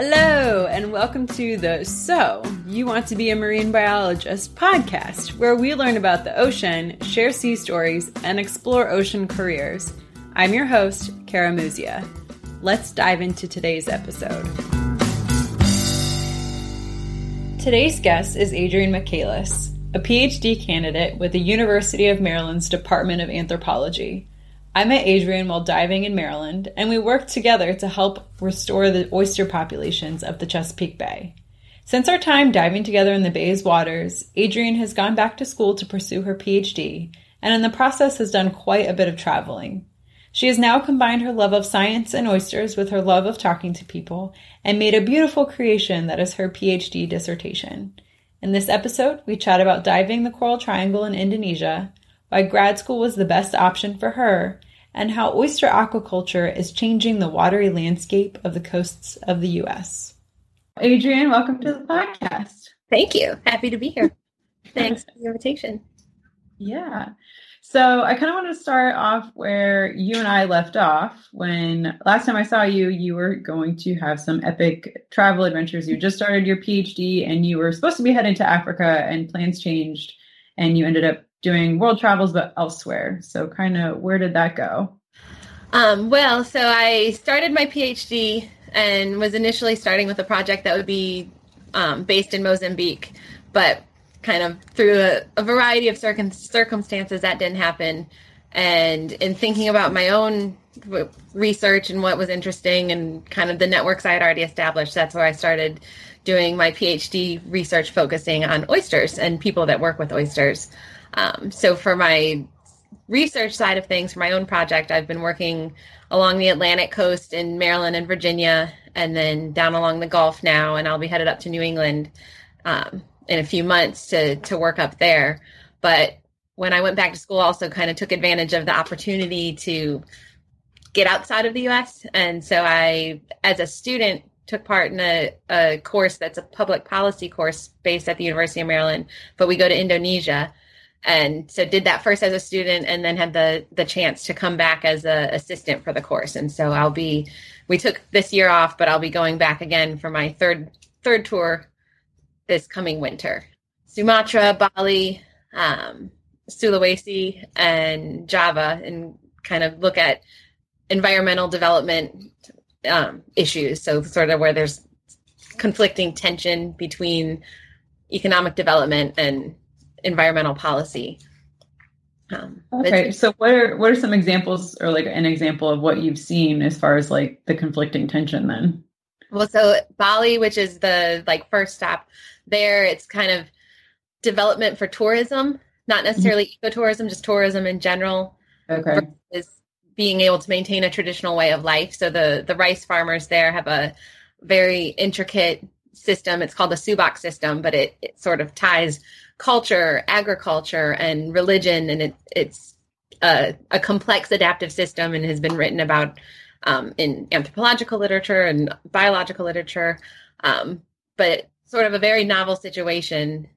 Hello, and welcome to the So You Want to Be a Marine Biologist podcast, where we learn about the ocean, share sea stories, and explore ocean careers. I'm your host, Kara Musia. Let's dive into today's episode. Today's guest is Adrienne Michaelis, a PhD candidate with the University of Maryland's Department of Anthropology. I met Adrienne while diving in Maryland, and we worked together to help restore the oyster populations of the Chesapeake Bay. Since our time diving together in the bay's waters, Adrienne has gone back to school to pursue her PhD, and in the process has done quite a bit of traveling. She has now combined her love of science and oysters with her love of talking to people, and made a beautiful creation that is her PhD dissertation. In this episode, we chat about diving the Coral Triangle in Indonesia, why grad school was the best option for her, and how oyster aquaculture is changing the watery landscape of the coasts of the U.S. Adrienne, welcome to the podcast. Thank you. Happy to be here. Thanks for the invitation. Yeah. So I kind of want to start off where you and I left off. When last time I saw you, you were going to have some epic travel adventures. You just started your PhD and you were supposed to be heading to Africa, and plans changed and you ended up doing world travels, but elsewhere. So kind of where did that go? So I started my PhD and was initially starting with a project that would be based in Mozambique, but kind of through a variety of circumstances that didn't happen. And in thinking about my own research and what was interesting and kind of the networks I had already established, that's where I started doing my PhD research, focusing on oysters and people that work with oysters. So for my research side of things, for my own project, I've been working along the Atlantic coast in Maryland and Virginia, and then down along the Gulf now, and I'll be headed up to New England in a few months to work up there. But when I went back to school, I also kind of took advantage of the opportunity to get outside of the U.S. And so I, as a student, took part in a course that's a public policy course based at the University of Maryland, but we go to Indonesia. And so did that first as a student, and then had the chance to come back as an assistant for the course. And so we took this year off, but I'll be going back again for my third tour this coming winter. Sumatra, Bali, Sulawesi, and Java, and kind of look at environmental development issues. So sort of where there's conflicting tension between economic development and environmental policy. Okay. So what are some examples, or like an example of what you've seen as far as like the conflicting tension then? Well, so Bali, which is the like first stop there, it's kind of development for tourism, not necessarily ecotourism, just tourism in general. Okay. Versus being able to maintain a traditional way of life. So the rice farmers there have a very intricate system. It's called the Subak system, but it sort of ties culture, agriculture, and religion, and it's a complex adaptive system, and has been written about in anthropological literature and biological literature, but sort of a very novel situation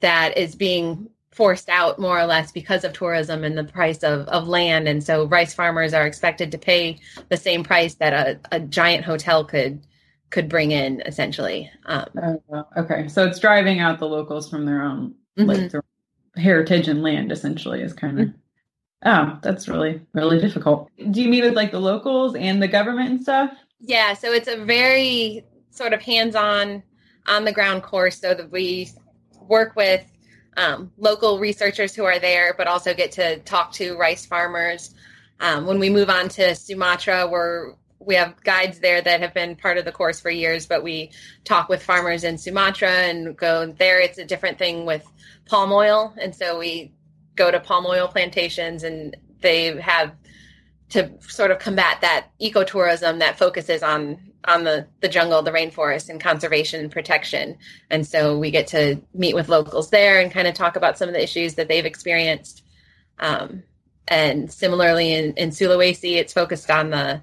that is being forced out more or less because of tourism and the price of land. And so rice farmers are expected to pay the same price that a giant hotel could bring in, essentially. Okay. So it's driving out the locals from their own, like their heritage and land, essentially, is kind of, that's really, really difficult. Do you meet with like the locals and the government and stuff? Yeah. So it's a very sort of hands-on, on the ground course, so that we work with local researchers who are there, but also get to talk to rice farmers. When we move on to Sumatra, we have guides there that have been part of the course for years, but we talk with farmers in Sumatra and go there. It's a different thing with palm oil. And so we go to palm oil plantations, and they have to sort of combat that ecotourism that focuses on the jungle, the rainforest, and conservation and protection. And so we get to meet with locals there and kind of talk about some of the issues that they've experienced. And similarly in Sulawesi, it's focused on the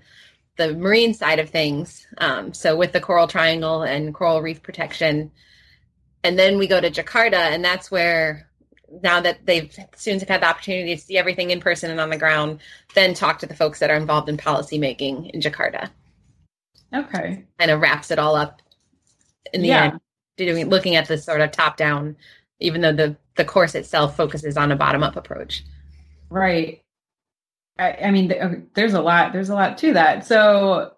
marine side of things. So with the Coral Triangle and coral reef protection. And then we go to Jakarta, and that's where, now that students have had the opportunity to see everything in person and on the ground, then talk to the folks that are involved in policymaking in Jakarta. Okay. Kind of wraps it all up in the end, looking at the sort of top down, even though the course itself focuses on a bottom up approach. Right. I mean, there's a lot to that. So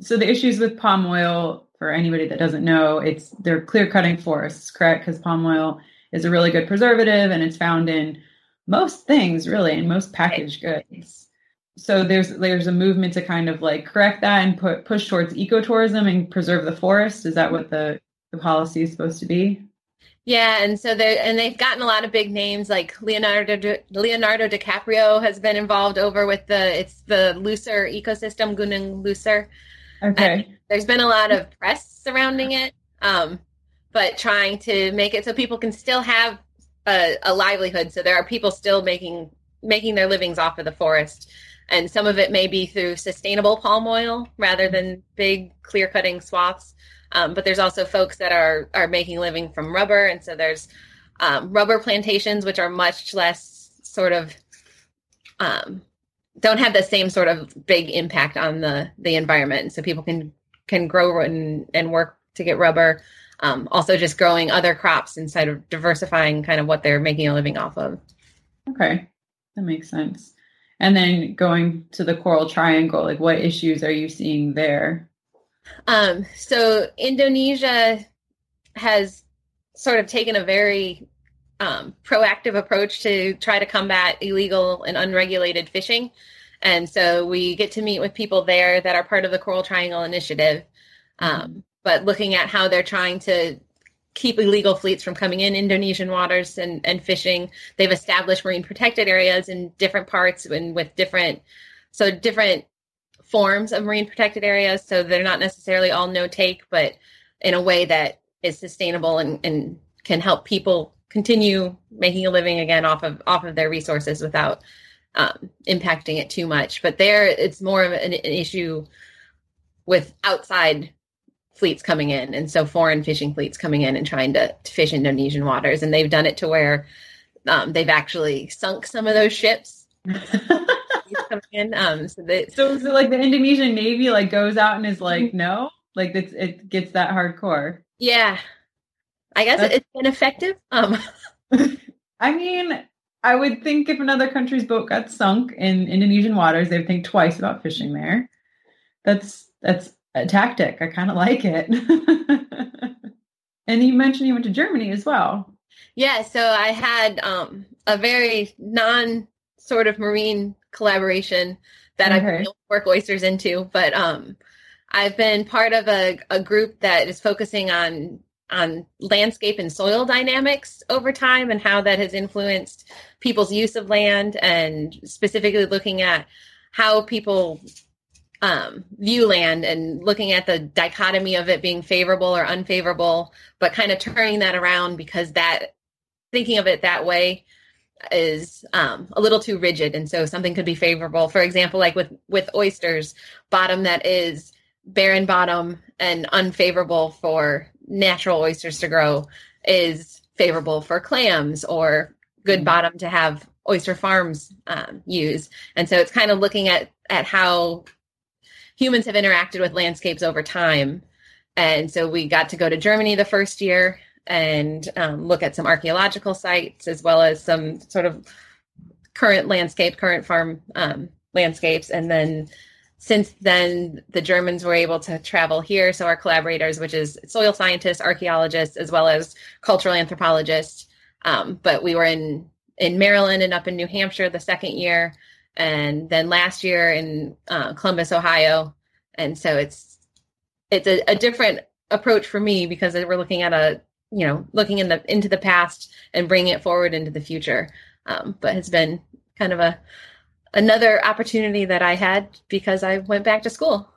so the issues with palm oil, for anybody that doesn't know, they're clear cutting forests, correct? Because palm oil is a really good preservative and it's found in most things, really, in most packaged goods. So there's a movement to kind of correct that and push towards ecotourism and preserve the forest. Is that what the policy is supposed to be? Yeah, and so they've gotten a lot of big names, like Leonardo DiCaprio has been involved with the Leuser ecosystem, Gunung Leuser. Okay. And there's been a lot of press surrounding it, but trying to make it so people can still have a livelihood. So there are people still making their livings off of the forest, and some of it may be through sustainable palm oil rather than big clear cutting swaths. But there's also folks that are making a living from rubber. And so there's rubber plantations, which are much less sort of, don't have the same sort of big impact on the environment. And so people can grow and work to get rubber. Also just growing other crops inside of diversifying kind of what they're making a living off of. Okay. That makes sense. And then going to the Coral Triangle, what issues are you seeing there? So Indonesia has sort of taken a very proactive approach to try to combat illegal and unregulated fishing. And so we get to meet with people there that are part of the Coral Triangle Initiative, but looking at how they're trying to keep illegal fleets from coming in Indonesian waters and fishing. They've established marine protected areas in different parts and with different forms of marine protected areas. So they're not necessarily all no take, but in a way that is sustainable and can help people continue making a living again off of their resources without impacting it too much. But there it's more of an issue with outside fleets coming in. And so foreign fishing fleets coming in and trying to fish Indonesian waters. And they've done it to where they've actually sunk some of those ships. So is it the Indonesian Navy goes out and is no, it gets that hardcore? Yeah, I guess it's been effective. I mean, I would think if another country's boat got sunk in Indonesian waters, they would think twice about fishing there. That's a tactic. I kind of like it. And you mentioned you went to Germany as well. Yeah, so I had a very sort of marine collaboration that I don't work oysters into, but I've been part of a group that is focusing on landscape and soil dynamics over time and how that has influenced people's use of land, and specifically looking at how people view land and looking at the dichotomy of it being favorable or unfavorable, but kind of turning that around, because that thinking of it that way is a little too rigid. And so something could be favorable, for example, with oysters, bottom that is barren bottom and unfavorable for natural oysters to grow is favorable for clams, or good bottom to have oyster farms use. And so it's kind of looking at how humans have interacted with landscapes over time. And so we got to go to Germany the first year and look at some archaeological sites, as well as some sort of current farm landscapes. And then since then, the Germans were able to travel here. So our collaborators, which is soil scientists, archaeologists, as well as cultural anthropologists. But we were in Maryland and up in New Hampshire the second year, and then last year in Columbus, Ohio. And so it's a different approach for me, because we're looking at looking into the past and bringing it forward into the future. But has been kind of another opportunity that I had because I went back to school.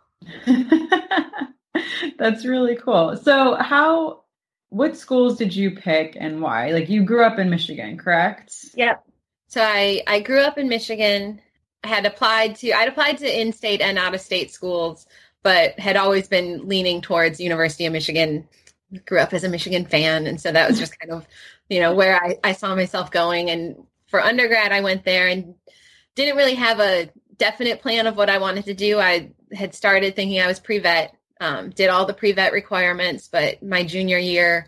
That's really cool. So what schools did you pick and why? You grew up in Michigan, correct? Yep. So I grew up in Michigan. I'd applied to in-state and out-of-state schools, but had always been leaning towards University of Michigan. Grew up as a Michigan fan. And so that was just kind of, where I saw myself going. And for undergrad, I went there and didn't really have a definite plan of what I wanted to do. I had started thinking I was pre-vet did all the pre-vet requirements, but my junior year,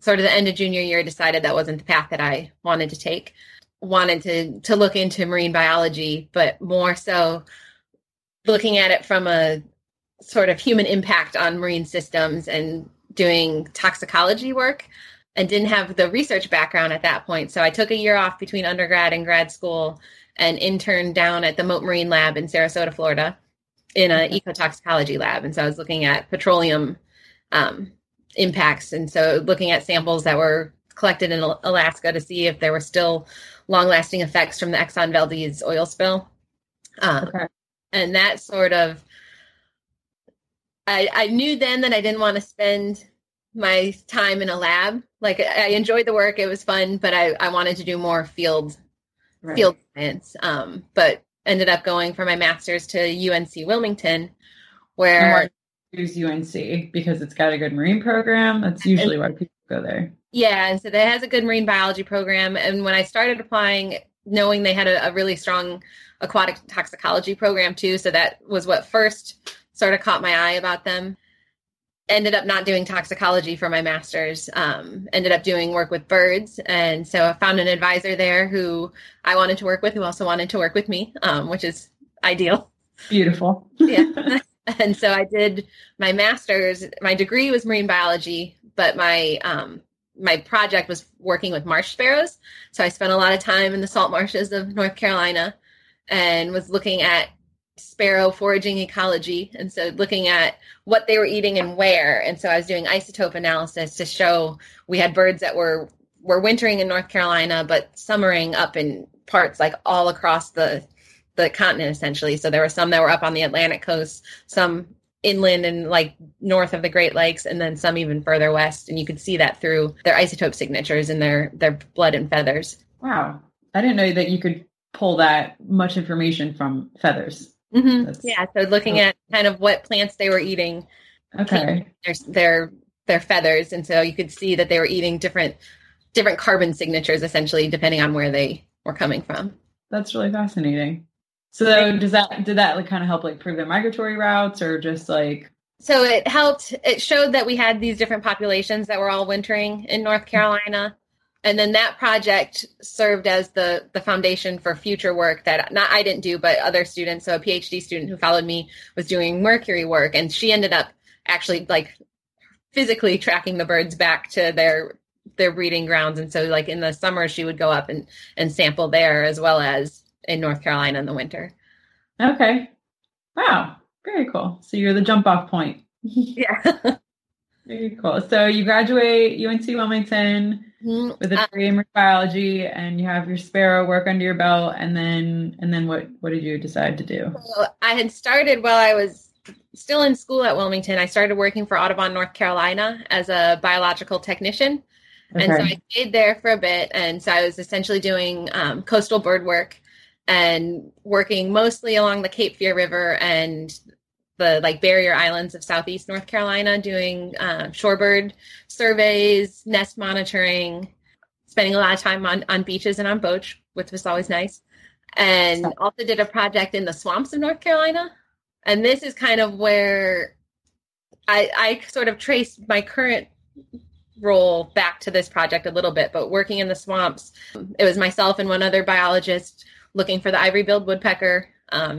sort of the end of junior year, decided that wasn't the path that I wanted to take. Wanted to look into marine biology, but more so looking at it from a sort of human impact on marine systems and doing toxicology work, and didn't have the research background at that point. So I took a year off between undergrad and grad school and interned down at the Mote Marine Lab in Sarasota, Florida, in an ecotoxicology lab. And so I was looking at petroleum impacts. And so looking at samples that were collected in Alaska to see if there were still long-lasting effects from the Exxon Valdez oil spill. And that sort of, I knew then that I didn't want to spend my time in a lab. Like, I enjoyed the work. It was fun, but I wanted to do more field science, but ended up going for my master's to UNC Wilmington, where choose UNC because it's got a good marine program. That's usually why people go there. Yeah. And so that has a good marine biology program. And when I started applying, knowing they had a really strong aquatic toxicology program too. So that was what first sort of caught my eye about them. Ended up not doing toxicology for my master's, ended up doing work with birds. And so I found an advisor there who I wanted to work with, who also wanted to work with me, which is ideal. Beautiful. Yeah. And so I did my master's. My degree was marine biology, but my project was working with marsh sparrows. So I spent a lot of time in the salt marshes of North Carolina and was looking at sparrow foraging ecology. And so looking at what they were eating and where. And so I was doing isotope analysis to show we had birds that were wintering in North Carolina, but summering up in parts like all across the continent, essentially. So there were some that were up on the Atlantic coast, some inland and like north of the Great Lakes, and then some even further west. And you could see that through their isotope signatures and their blood and feathers. Wow. I didn't know that you could pull that much information from feathers. Mm-hmm. Yeah. So looking at kind of what plants they were eating, their feathers. And so you could see that they were eating different carbon signatures, essentially, depending on where they were coming from. That's really fascinating. So did that like kind of help like prove their migratory routes or just like? So it showed that we had these different populations that were all wintering in North Carolina. And then that project served as the foundation for future work that not I didn't do, but other students. So a PhD student who followed me was doing mercury work, and she ended up actually like physically tracking the birds back to their breeding grounds. And so like in the summer, she would go up and sample there as well as in North Carolina in the winter. Okay. Wow. Very cool. So you're the jump off point. Yeah. Very cool. So you graduate UNC Wilmington with a degree in marine biology, and you have your sparrow work under your belt. And then what did you decide to do? So I had started while I was still in school at Wilmington. I started working for Audubon, North Carolina as a biological technician. Okay. And so I stayed there for a bit. And so I was essentially doing coastal bird work and working mostly along the Cape Fear River and the like barrier islands of Southeast North Carolina, doing shorebird surveys, nest monitoring, spending a lot of time on beaches and on boats, which was always nice. And also did a project in the swamps of North Carolina. And this is kind of where I sort of traced my current role back to this project a little bit, but working in the swamps, it was myself and one other biologist looking for the ivory-billed woodpecker.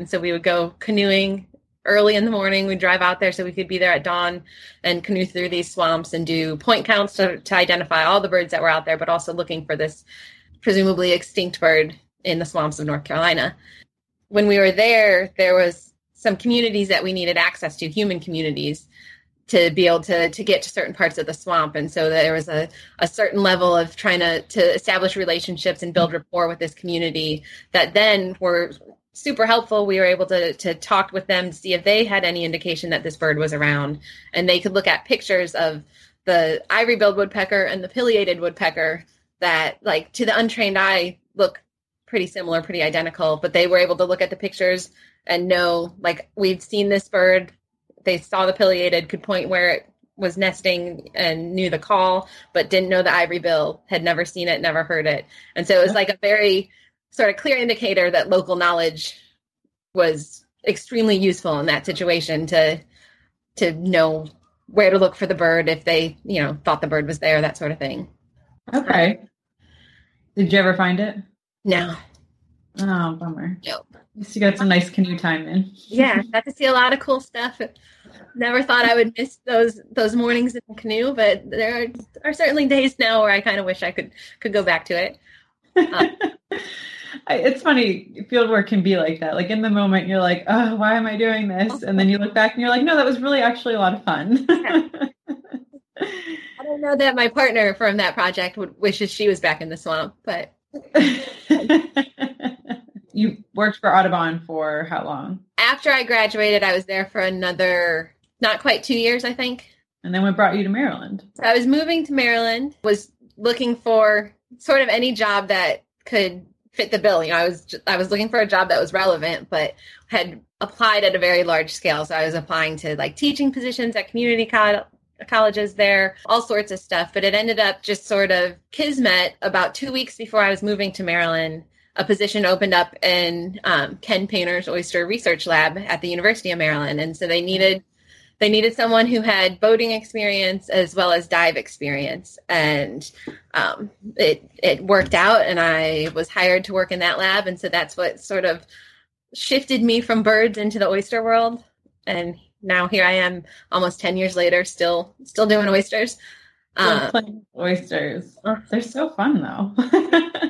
So we would go canoeing early in the morning. We'd drive out there so we could be there at dawn and canoe through these swamps and do point counts to identify all the birds that were out there, but also looking for this presumably extinct bird in the swamps of North Carolina. When we were there, there was some communities that we needed access to, human communities, to be able to get to certain parts of the swamp. And so there was a certain level of trying to establish relationships and build rapport with this community that then were super helpful. We were able to talk with them to see if they had any indication that this bird was around, and they could look at pictures of the ivory-billed woodpecker and the pileated woodpecker that, like, to the untrained eye look pretty similar, pretty identical, but they were able to look at the pictures and know, like, we've seen this bird. They saw the pileated, could point where it was nesting and knew the call, but didn't know the ivory bill, had never seen it, never heard it. And so it was like a very sort of clear indicator that local knowledge was extremely useful in that situation to to know where to look for the bird if they, you know, thought the bird was there, that sort of thing. Okay. Did you ever find it? No. Oh, bummer. Nope. At least you got some nice canoe time in. Yeah, got to see a lot of cool stuff. Never thought I would miss those mornings in the canoe, but there are certainly days now where I kind of wish I could go back to it. It's funny, field work can be like that. Like in the moment, you're like, oh, why am I doing this? And then you look back and you're like, no, that was really actually a lot of fun. Yeah. I don't know that my partner from that project wishes she was back in the swamp, but... You worked for Audubon for how long? After I graduated, I was there for another, not quite 2 years, I think. And then what brought you to Maryland? So I was moving to Maryland, was looking for sort of any job that could fit the bill. You know, I was looking for a job that was relevant, but had applied at a very large scale. So I was applying to like teaching positions at community colleges there, all sorts of stuff. But it ended up just sort of kismet. About 2 weeks before I was moving to Maryland, a position opened up in Ken Painter's Oyster Research Lab at the University of Maryland. And so they needed someone who had boating experience as well as dive experience. And it worked out, and I was hired to work in that lab. And so that's what sort of shifted me from birds into the oyster world. And now here I am almost 10 years later, still doing oysters. Playing oysters. They're so fun though.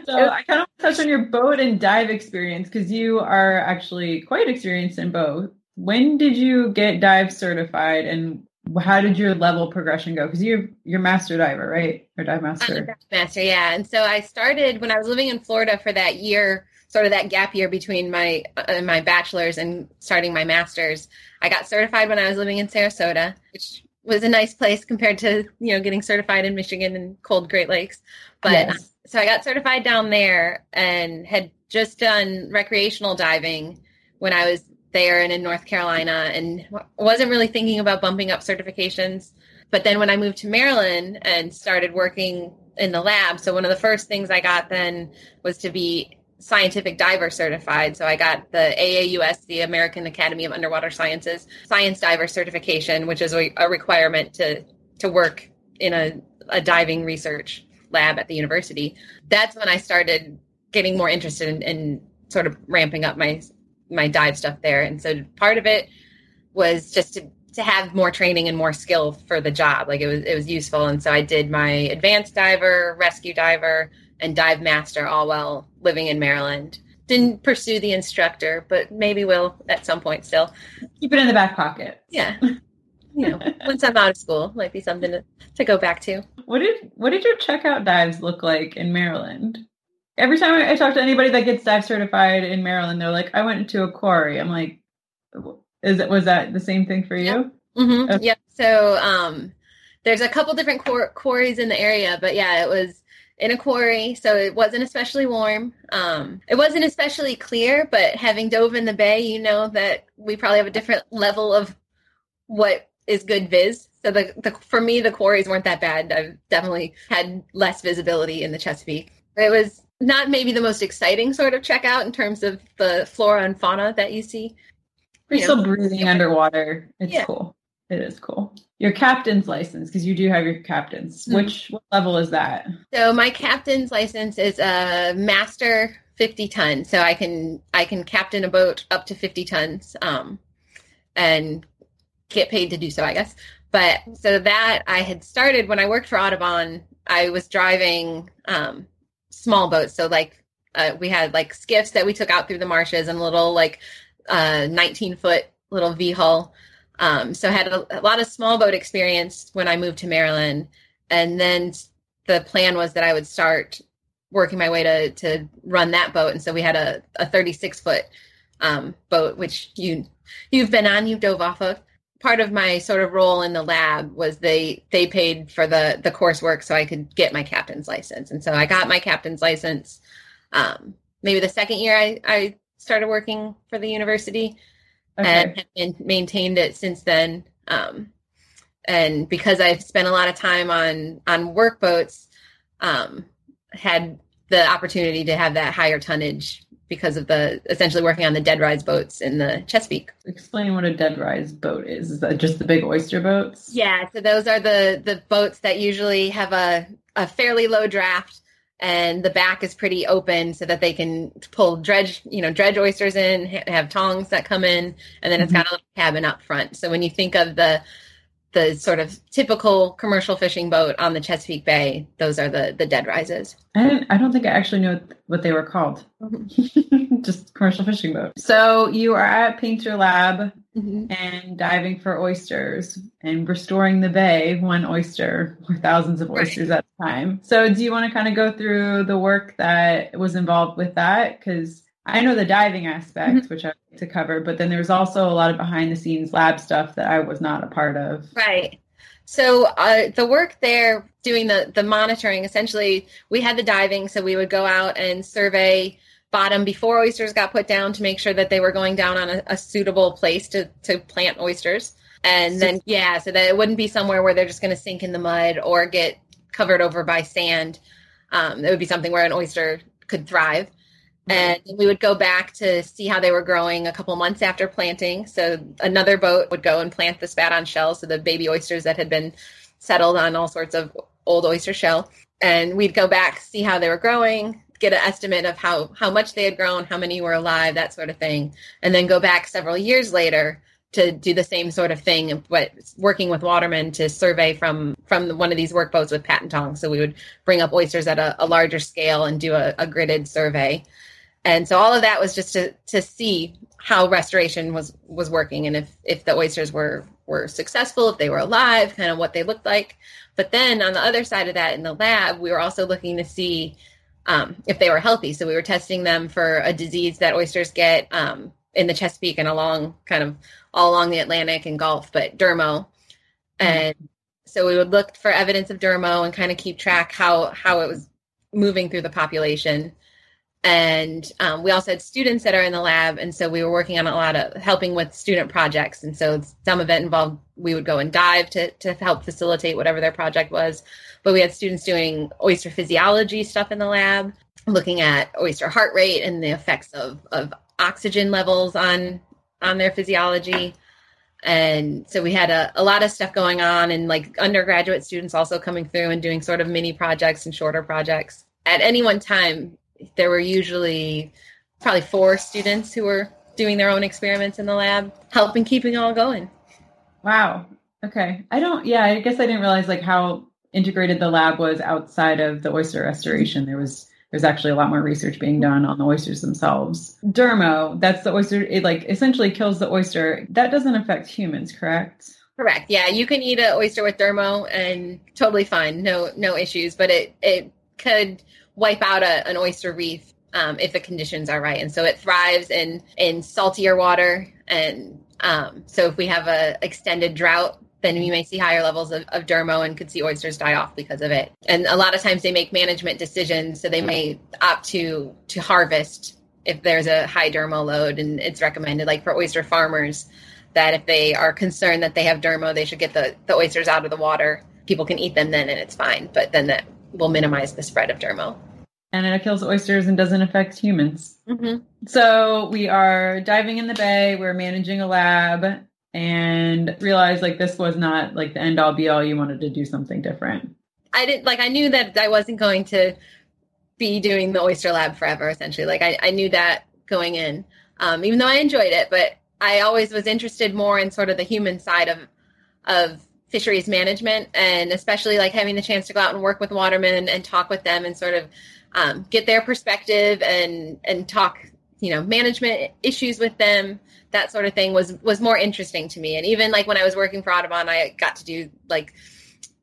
So I kind of want to touch on your boat and dive experience, because you are actually quite experienced in both. When did you get dive certified, and how did your level progression go? Because you're master diver, right? Or dive master. I'm a dive master, yeah. And so I started when I was living in Florida for that year, sort of that gap year between my bachelor's and starting my master's. I got certified when I was living in Sarasota, which was a nice place compared to, you know, getting certified in Michigan and cold Great Lakes. But yes. So I got certified down there and had just done recreational diving when I was there and in North Carolina, and wasn't really thinking about bumping up certifications. But then when I moved to Maryland and started working in the lab, so one of the first things I got then was to be scientific diver certified. So I got the AAUS, the American Academy of Underwater Sciences, science diver certification, which is a requirement to work in a diving research lab at the university. That's when I started getting more interested in sort of ramping up my dive stuff there. And so part of it was just to have more training and more skill for the job. Like it was useful. And so I did my advanced diver, rescue diver, and dive master all while living in Maryland. Didn't pursue the instructor, but maybe will at some point still. Keep it in the back pocket. Yeah. You know, once I'm out of school, might be something to go back to. What did your checkout dives look like in Maryland? Every time I talk to anybody that gets dive certified in Maryland, they're like, I went into a quarry. I'm like, was that the same thing for you? Yeah. Mm-hmm. Okay. Yep. So there's a couple different quarries in the area, but yeah, it was in a quarry, so it wasn't especially warm. It wasn't especially clear, but having dove in the bay, you know that we probably have a different level of what is good viz. So for me, the quarries weren't that bad. I've definitely had less visibility in the Chesapeake. It was not maybe the most exciting sort of checkout in terms of the flora and fauna that you see. You're still breathing underwater. It's cool. It is cool. Your captain's license, because you do have your captain's. Mm-hmm. What level is that? So my captain's license is a master 50 ton. So I can captain a boat up to 50 tons and get paid to do so, I guess. But so that I had started when I worked for Audubon, I was driving small boats. So like we had like skiffs that we took out through the marshes and little like 19-foot little V-hull. So I had a lot of small boat experience when I moved to Maryland. And then the plan was that I would start working my way to run that boat. And so we had a 36-foot boat, which you've been on, you've dove off of. Part of my sort of role in the lab was they paid for the coursework so I could get my captain's license. And so I got my captain's license maybe the second year I started working for the university. Okay. And maintained it since then. And because I've spent a lot of time on work boats, had the opportunity to have that higher tonnage because of the essentially working on the dead rise boats in the Chesapeake. Explain what a dead rise boat is. Is that just the big oyster boats? Yeah, so those are the boats that usually have a fairly low draft and the back is pretty open so that they can pull dredge oysters in, have tongs that come in, and then it's got a little cabin up front. So when you think of the sort of typical commercial fishing boat on the Chesapeake Bay, those are the dead rises. I don't think I actually know what they were called. Just commercial fishing boat. So you are at Painter Lab and diving for oysters and restoring the bay, one oyster or thousands of oysters at a time. So do you want to kind of go through the work that was involved with that? Because I know the diving aspect, which I like to cover, but then there's also a lot of behind the scenes lab stuff that I was not a part of. Right. So the work there doing the monitoring, essentially we had the diving. So we would go out and survey bottom before oysters got put down to make sure that they were going down on a suitable place to plant oysters. And then, so that it wouldn't be somewhere where they're just going to sink in the mud or get covered over by sand. It would be something where an oyster could thrive. And we would go back to see how they were growing a couple months after planting. So another boat would go and plant the spat-on shell, so the baby oysters that had been settled on all sorts of old oyster shell. And we'd go back, see how they were growing, get an estimate of how much they had grown, how many were alive, that sort of thing. And then go back several years later to do the same sort of thing, but working with watermen to survey from one of these work boats with patent tongs. So we would bring up oysters at a larger scale and do a gridded survey. And so all of that was just to see how restoration was working and if the oysters were successful, if they were alive, kind of what they looked like. But then on the other side of that in the lab, we were also looking to see if they were healthy. So we were testing them for a disease that oysters get in the Chesapeake and all along the Atlantic and Gulf, but dermo. And so we would look for evidence of dermo and kind of keep track how it was moving through the population. And we also had students that are in the lab. And so we were working on a lot of helping with student projects. And so some of it involved, we would go and dive to help facilitate whatever their project was. But we had students doing oyster physiology stuff in the lab, looking at oyster heart rate and the effects of oxygen levels on their physiology. And so we had a lot of stuff going on and like undergraduate students also coming through and doing sort of mini projects and shorter projects. At any one time, there were usually probably 4 students who were doing their own experiments in the lab, helping keeping it all going. Wow. Okay. I guess I didn't realize like how integrated the lab was outside of the oyster restoration. There's actually a lot more research being done on the oysters themselves. Dermo, that's the oyster, it like essentially kills the oyster. That doesn't affect humans, correct? Correct. Yeah. You can eat an oyster with dermo and totally fine. No issues, but it could wipe out an oyster reef if the conditions are right. And so it thrives in saltier water. And so if we have an extended drought, then we may see higher levels of dermo and could see oysters die off because of it. And a lot of times they make management decisions. So they may opt to harvest if there's a high dermo load. And it's recommended like for oyster farmers that if they are concerned that they have dermo, they should get the oysters out of the water. People can eat them then and it's fine. But then that will minimize the spread of dermo. And it kills oysters and doesn't affect humans. So we are diving in the bay. We're managing a lab and realized like this was not like the end all be all. You wanted to do something different. I knew that I wasn't going to be doing the oyster lab forever, essentially. Like I knew that going in, even though I enjoyed it, but I always was interested more in sort of the human side of fisheries management, and especially like having the chance to go out and work with watermen and talk with them and sort of get their perspective and talk, management issues with them. That sort of thing was more interesting to me. And even like when I was working for Audubon, I got to do like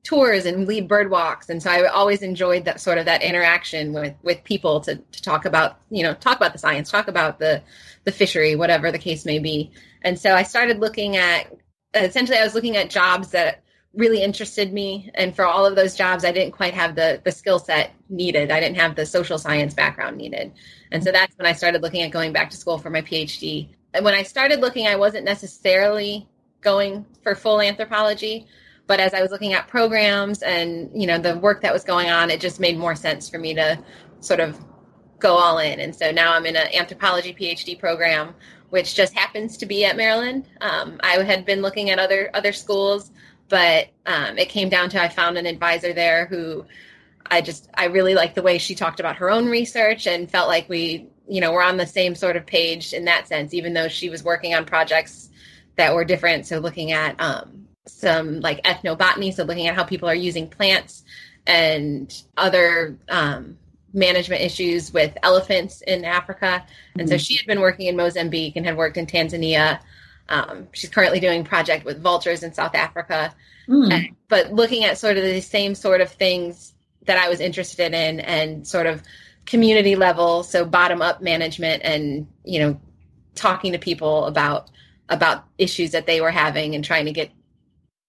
tours and lead bird walks. And so I always enjoyed that sort of that interaction with people to talk about the science, talk about the fishery, whatever the case may be. And so I started looking at essentially I was looking at jobs that really interested me. And for all of those jobs, I didn't quite have the skill set needed. I didn't have the social science background needed. And so that's when I started looking at going back to school for my PhD. And when I started looking, I wasn't necessarily going for full anthropology, but as I was looking at programs and, the work that was going on, it just made more sense for me to sort of go all in. And so now I'm in an anthropology PhD program, which just happens to be at Maryland. I had been looking at other schools, but it came down to I found an advisor there who I really liked the way she talked about her own research and felt like we, we're on the same sort of page in that sense, even though she was working on projects that were different. So looking at some like ethnobotany, so looking at how people are using plants and other management issues with elephants in Africa. And so she had been working in Mozambique and had worked in Tanzania. She's currently doing a project with vultures in South Africa, but looking at sort of the same sort of things that I was interested in and sort of community level. So bottom up management and, talking to people about issues that they were having and trying to get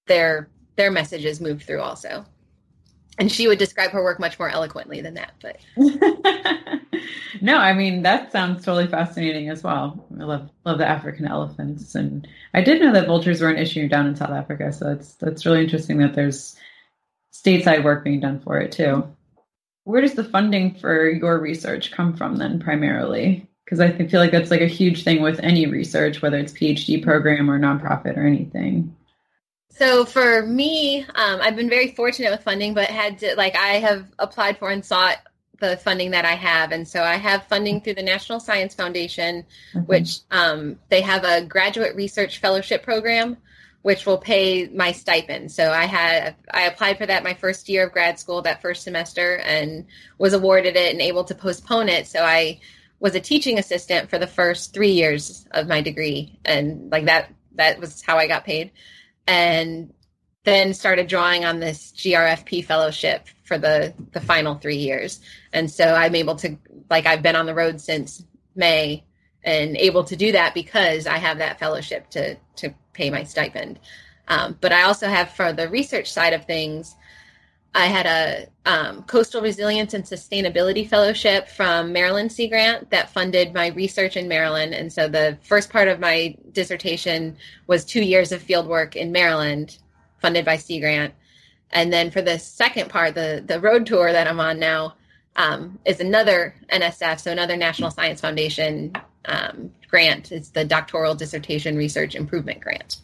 their messages moved through also. And she would describe her work much more eloquently than that, but no, I mean, that sounds totally fascinating as well. I love the African elephants. And I did know that vultures were an issue down in South Africa. So that's really interesting that there's stateside work being done for it too. Where does the funding for your research come from then primarily? Because I feel like that's like a huge thing with any research, whether it's PhD program or nonprofit or anything. So for me, I've been very fortunate with funding, but I have applied for and sought the funding that I have. And so I have funding through the National Science Foundation, which they have a graduate research fellowship program, which will pay my stipend. So I applied for that my first year of grad school, that first semester, and was awarded it and able to postpone it. So I was a teaching assistant for the first 3 years of my degree. And like that was how I got paid. And then started drawing on this GRFP fellowship for the final 3 years. And so I'm able to, I've been on the road since May and able to do that because I have that fellowship to pay my stipend. But I also have, for the research side of things, I had a coastal resilience and sustainability fellowship from Maryland Sea Grant that funded my research in Maryland. And so the first part of my dissertation was 2 years of field work in Maryland funded by Sea Grant. And then for the second part, the road tour that I'm on now is another NSF, so another National Science Foundation grant. It's the Doctoral Dissertation Research Improvement Grant.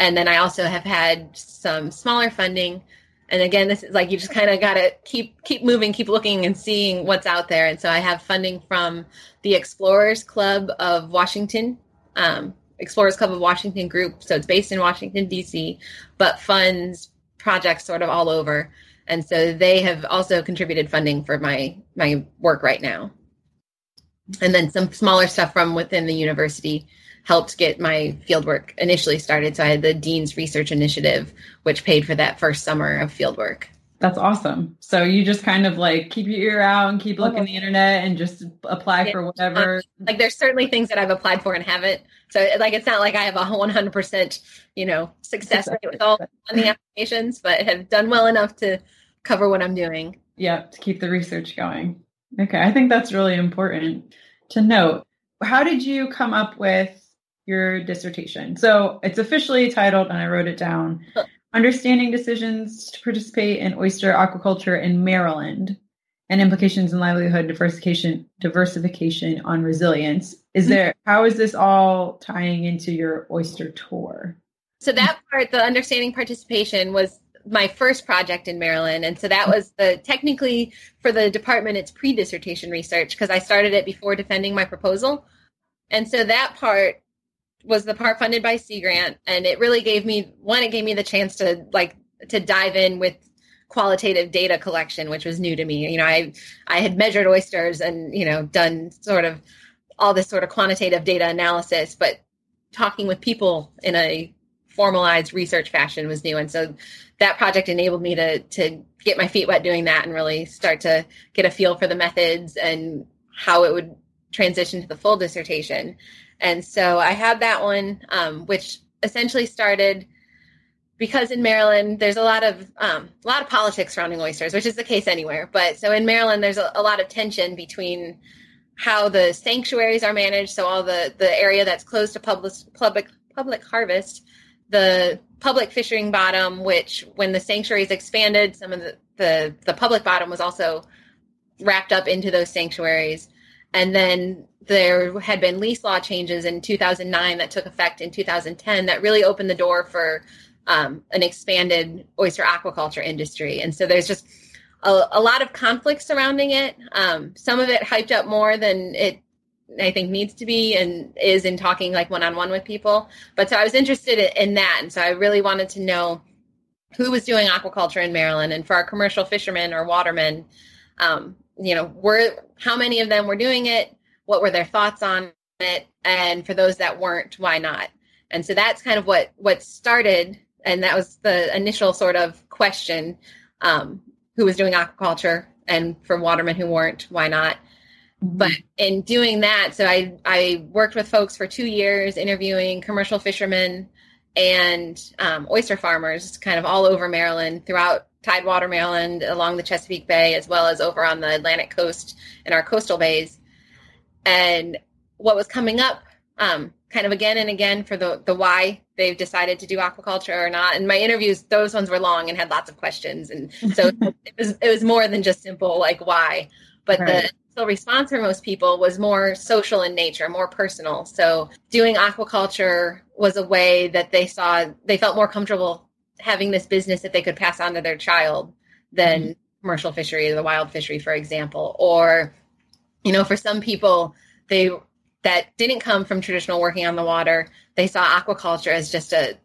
And then I also have had some smaller funding. And again, this is you just kind of got to keep moving, keep looking and seeing what's out there. And so I have funding from the Explorers Club of Washington, group. So it's based in Washington, D.C., but funds projects sort of all over. And so they have also contributed funding for my work right now. And then some smaller stuff from within the university helped get my fieldwork initially started. So I had the Dean's Research Initiative, which paid for that first summer of fieldwork. That's awesome. So you just kind of keep your ear out and keep looking the internet and just apply for whatever. There's certainly things that I've applied for and haven't. So it's not I have a 100%, success rate with all on the applications, but have done well enough to cover what I'm doing. Yeah, to keep the research going. Okay, I think that's really important to note. How did you come up with your dissertation? So it's officially titled, and I wrote it down, Understanding Decisions to Participate in Oyster Aquaculture in Maryland and Implications in Livelihood Diversification on Resilience. How is this all tying into your oyster tour? So that part, the understanding participation, was my first project in Maryland. And so that was technically for the department, it's pre-dissertation research, because I started it before defending my proposal. And so that part was the part funded by Sea Grant. And it really gave me, it gave me the chance to dive in with qualitative data collection, which was new to me. I had measured oysters and, done sort of all this sort of quantitative data analysis, but talking with people in a formalized research fashion was new. And so that project enabled me to get my feet wet doing that and really start to get a feel for the methods and how it would transition to the full dissertation. And so I had that one, which essentially started because in Maryland, there's a lot of politics surrounding oysters, which is the case anywhere. But so in Maryland, there's a lot of tension between how the sanctuaries are managed. So all the area that's closed to public harvest, the public fishing bottom, which when the sanctuaries expanded, some of the public bottom was also wrapped up into those sanctuaries. And then there had been lease law changes in 2009 that took effect in 2010 that really opened the door for an expanded oyster aquaculture industry. And so there's just a lot of conflict surrounding it. Some of it hyped up more than it, I think, needs to be and is in talking like one-on-one with people. But so I was interested in that. And so I really wanted to know who was doing aquaculture in Maryland, and for our commercial fishermen or watermen, how many of them were doing it? What were their thoughts on it? And for those that weren't, why not? And so that's kind of what started. And that was the initial sort of question, who was doing aquaculture, and for watermen who weren't, why not? But in doing that, so I worked with folks for 2 years, interviewing commercial fishermen and oyster farmers kind of all over Maryland, throughout Tidewater Maryland, along the Chesapeake Bay, as well as over on the Atlantic coast and our coastal bays. And what was coming up kind of again and again for the why they've decided to do aquaculture or not. And my interviews, those ones were long and had lots of questions. And so it was more than just simple, like, why. But right. The response for most people was more social in nature, more personal. So doing aquaculture was a way that they felt more comfortable having this business that they could pass on to their child than commercial fishery, the wild fishery, for example. Or, for some people, that didn't come from traditional working on the water, they saw aquaculture as just a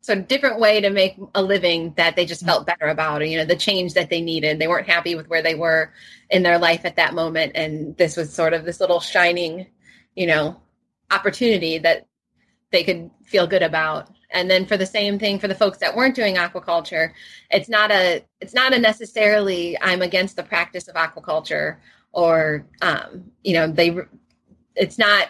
sort of different way to make a living that they just felt better about, or, the change that they needed. They weren't happy with where they were in their life at that moment. And this was sort of this little shining, opportunity that they could feel good about. And then for the same thing, for the folks that weren't doing aquaculture, it's not a necessarily I'm against the practice of aquaculture, or, it's not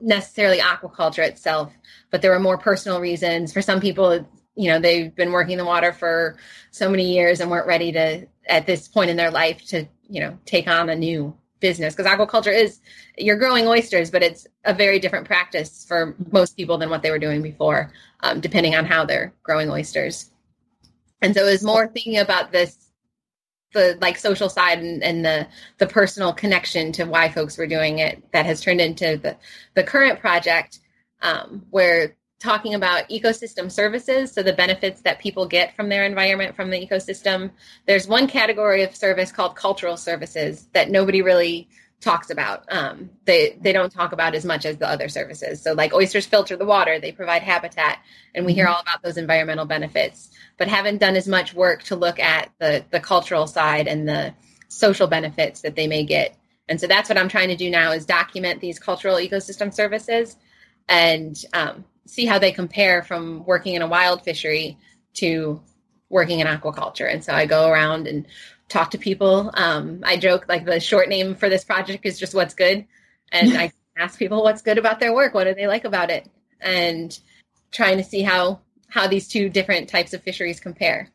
necessarily aquaculture itself, but there were more personal reasons. For some people, they've been working the water for so many years and weren't ready to, at this point in their life, to, take on a new business, because aquaculture is, you're growing oysters, but it's a very different practice for most people than what they were doing before, depending on how they're growing oysters. And so it was more thinking about the like social side and the personal connection to why folks were doing it that has turned into the current project, where talking about ecosystem services. So the benefits that people get from their environment, from the ecosystem. There's one category of service called cultural services that nobody really talks about. They don't talk about as much as the other services. So like oysters filter the water, they provide habitat, and we hear all about those environmental benefits, but haven't done as much work to look at the cultural side and the social benefits that they may get. And so that's what I'm trying to do now, is document these cultural ecosystem services and see how they compare from working in a wild fishery to working in aquaculture. And so I go around and talk to people. I joke, like, the short name for this project is just what's good. And I ask people what's good about their work. What do they like about it? And trying to see how these two different types of fisheries compare.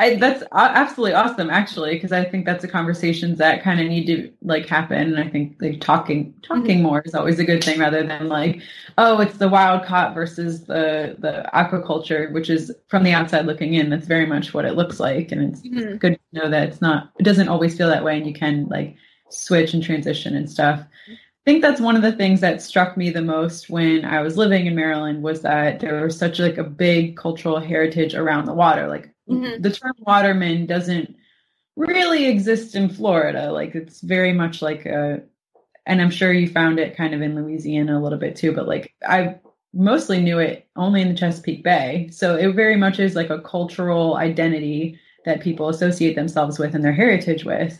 That's absolutely awesome, actually, because I think that's the conversations that kind of need to happen. And I think talking more is always a good thing, rather than it's the wild caught versus the aquaculture, which is, from the outside looking in, that's very much what it looks like. And it's good to know that it doesn't always feel that way, and you can switch and transition and stuff. I think that's one of the things that struck me the most when I was living in Maryland, was that there was such a big cultural heritage around the water. The term waterman doesn't really exist in Florida. It's very much and I'm sure you found it kind of in Louisiana a little bit too, but I mostly knew it only in the Chesapeake Bay. So it very much is a cultural identity that people associate themselves with and their heritage with,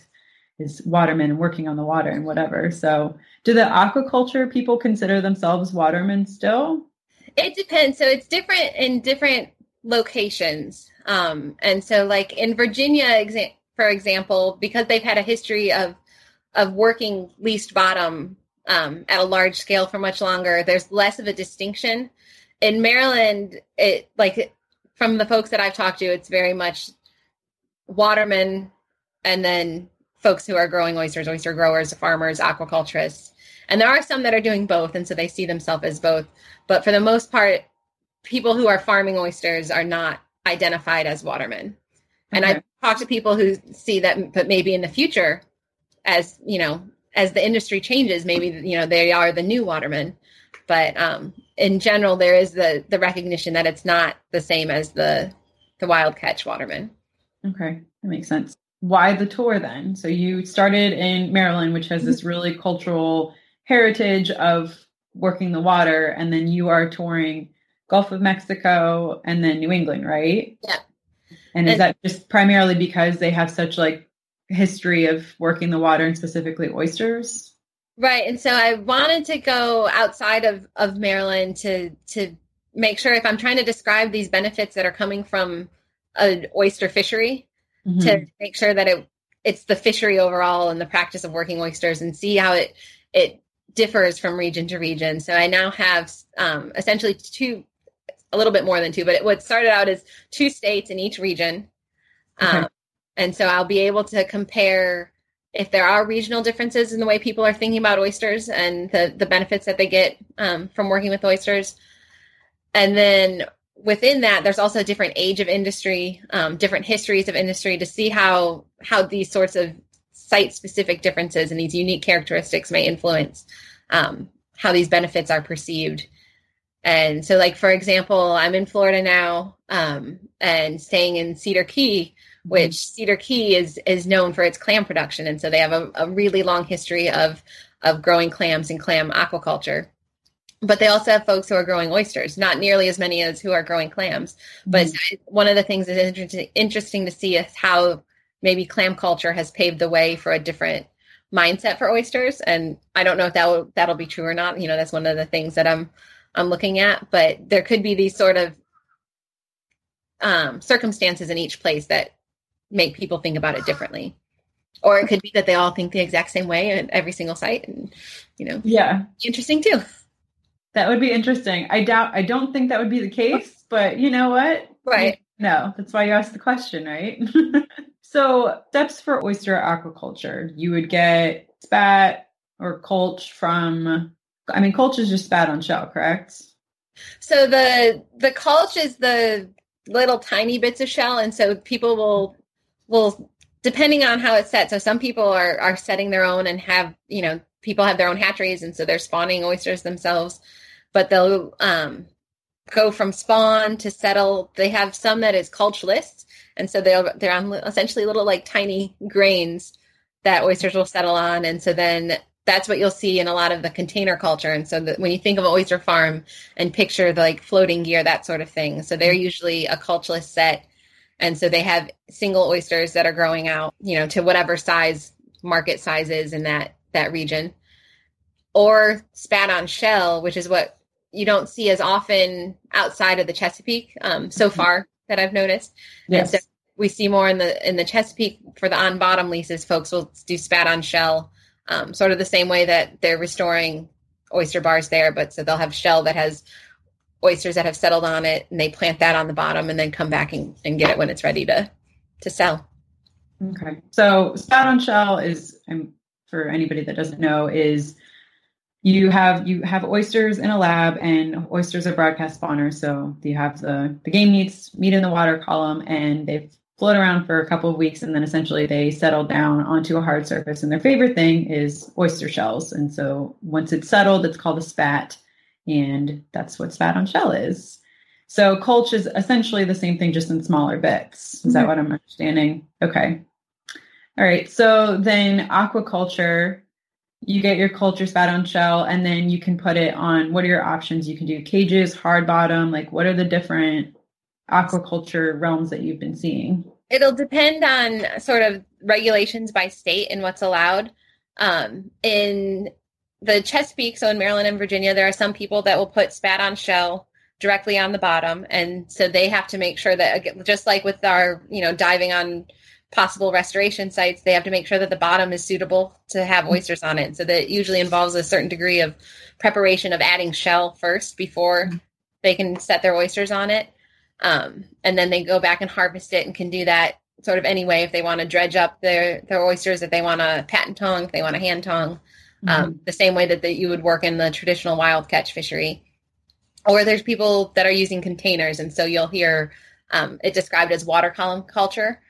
is watermen and working on the water and whatever. So do the aquaculture people consider themselves watermen still? It depends. So it's different in different locations. And so in Virginia, for example, because they've had a history of working leased bottom at a large scale for much longer, there's less of a distinction. In Maryland, from the folks that I've talked to, it's very much watermen, and then folks who are growing oysters, oyster growers, farmers, aquaculturists. And there are some that are doing both, and so they see themselves as both. But for the most part, people who are farming oysters are not identified as watermen. And okay. I've talk to people who see that, but maybe in the future, as, you know, as the industry changes, maybe, you know, they are the new watermen. But in general, there is the recognition that it's not the same as the wild catch watermen. Okay, that makes sense. Why the tour then? So you started in Maryland, which has this really cultural heritage of working the water, and then you are touring Gulf of Mexico and then New England, right? Yeah. And is that just primarily because they have such like history of working the water and specifically oysters? Right. And so I wanted to go outside of Maryland to make sure, if I'm trying to describe these benefits that are coming from an oyster fishery, mm-hmm. to make sure that it's the fishery overall and the practice of working oysters, and see how it differs from region to region. So I now have essentially a little bit more than two, but what started out as two states in each region. Okay. And so I'll be able to compare if there are regional differences in the way people are thinking about oysters and the benefits that they get from working with oysters. And then within that, there's also a different age of industry, different histories of industry, to see how these sorts of site-specific differences and these unique characteristics may influence how these benefits are perceived. And so, like, for example, I'm in Florida now and staying in Cedar Key, which Cedar Key is known for its clam production. And so they have a really long history of growing clams and clam aquaculture. But they also have folks who are growing oysters, not nearly as many as who are growing clams. But one of the things that's interesting to see is how maybe clam culture has paved the way for a different mindset for oysters. And I don't know if that'll be true or not. You know, that's one of the things that I'm looking at, but there could be these sort of circumstances in each place that make people think about it differently. Or it could be that they all think the exact same way at every single site, and, you know, yeah, interesting too. That would be interesting. I don't think that would be the case, but you know what? Right. No, that's why you asked the question, right? So steps for oyster aquaculture, you would get spat or culch from, I mean, culch is just spat on shell, correct? So the culch is the little tiny bits of shell. And so people will, depending on how it's set. So some people are setting their own and have, you know, people have their own hatcheries. And so they're spawning oysters themselves, but they'll go from spawn to settle. They have some that is culchless. And so they're on essentially little like tiny grains that oysters will settle on. And so then that's what you'll see in a lot of the container culture. And so when you think of an oyster farm and picture the, like, floating gear, that sort of thing. So they're usually a culchless set. And so they have single oysters that are growing out, you know, to whatever size market size is in that region. Or spat on shell, which is what you don't see as often outside of the Chesapeake so far that I've noticed. Yes. And so we see more in the Chesapeake for the on bottom leases, folks will do spat on shell. Sort of the same way that they're restoring oyster bars there, but so they'll have shell that has oysters that have settled on it, and they plant that on the bottom and then come back and get it when it's ready to sell. Okay. So spat on shell is, for anybody that doesn't know, is you have oysters in a lab, and oysters are broadcast spawners. So you have the game meat in the water column, and they've float around for a couple of weeks, and then essentially they settle down onto a hard surface. And their favorite thing is oyster shells. And so once it's settled, it's called a spat, and that's what spat on shell is. So culch is essentially the same thing, just in smaller bits. Is that what I'm understanding? Okay. All right. So then aquaculture, you get your culture spat on shell, and then you can put it on, what are your options? You can do cages, hard bottom, like what are the different aquaculture realms that you've been seeing? It'll depend on sort of regulations by state and what's allowed. In the Chesapeake, so in Maryland and Virginia, there are some people that will put spat on shell directly on the bottom. And so they have to make sure that, just like with our, you know, diving on possible restoration sites, they have to make sure that the bottom is suitable to have oysters on it. So that usually involves a certain degree of preparation of adding shell first before they can set their oysters on it. And then they go back and harvest it, and can do that sort of anyway. If they want to dredge up their oysters, if they want a patent tong, if they want a hand tong, the same way that you would work in the traditional wild catch fishery. Or there's people that are using containers. And so you'll hear it described as water column culture.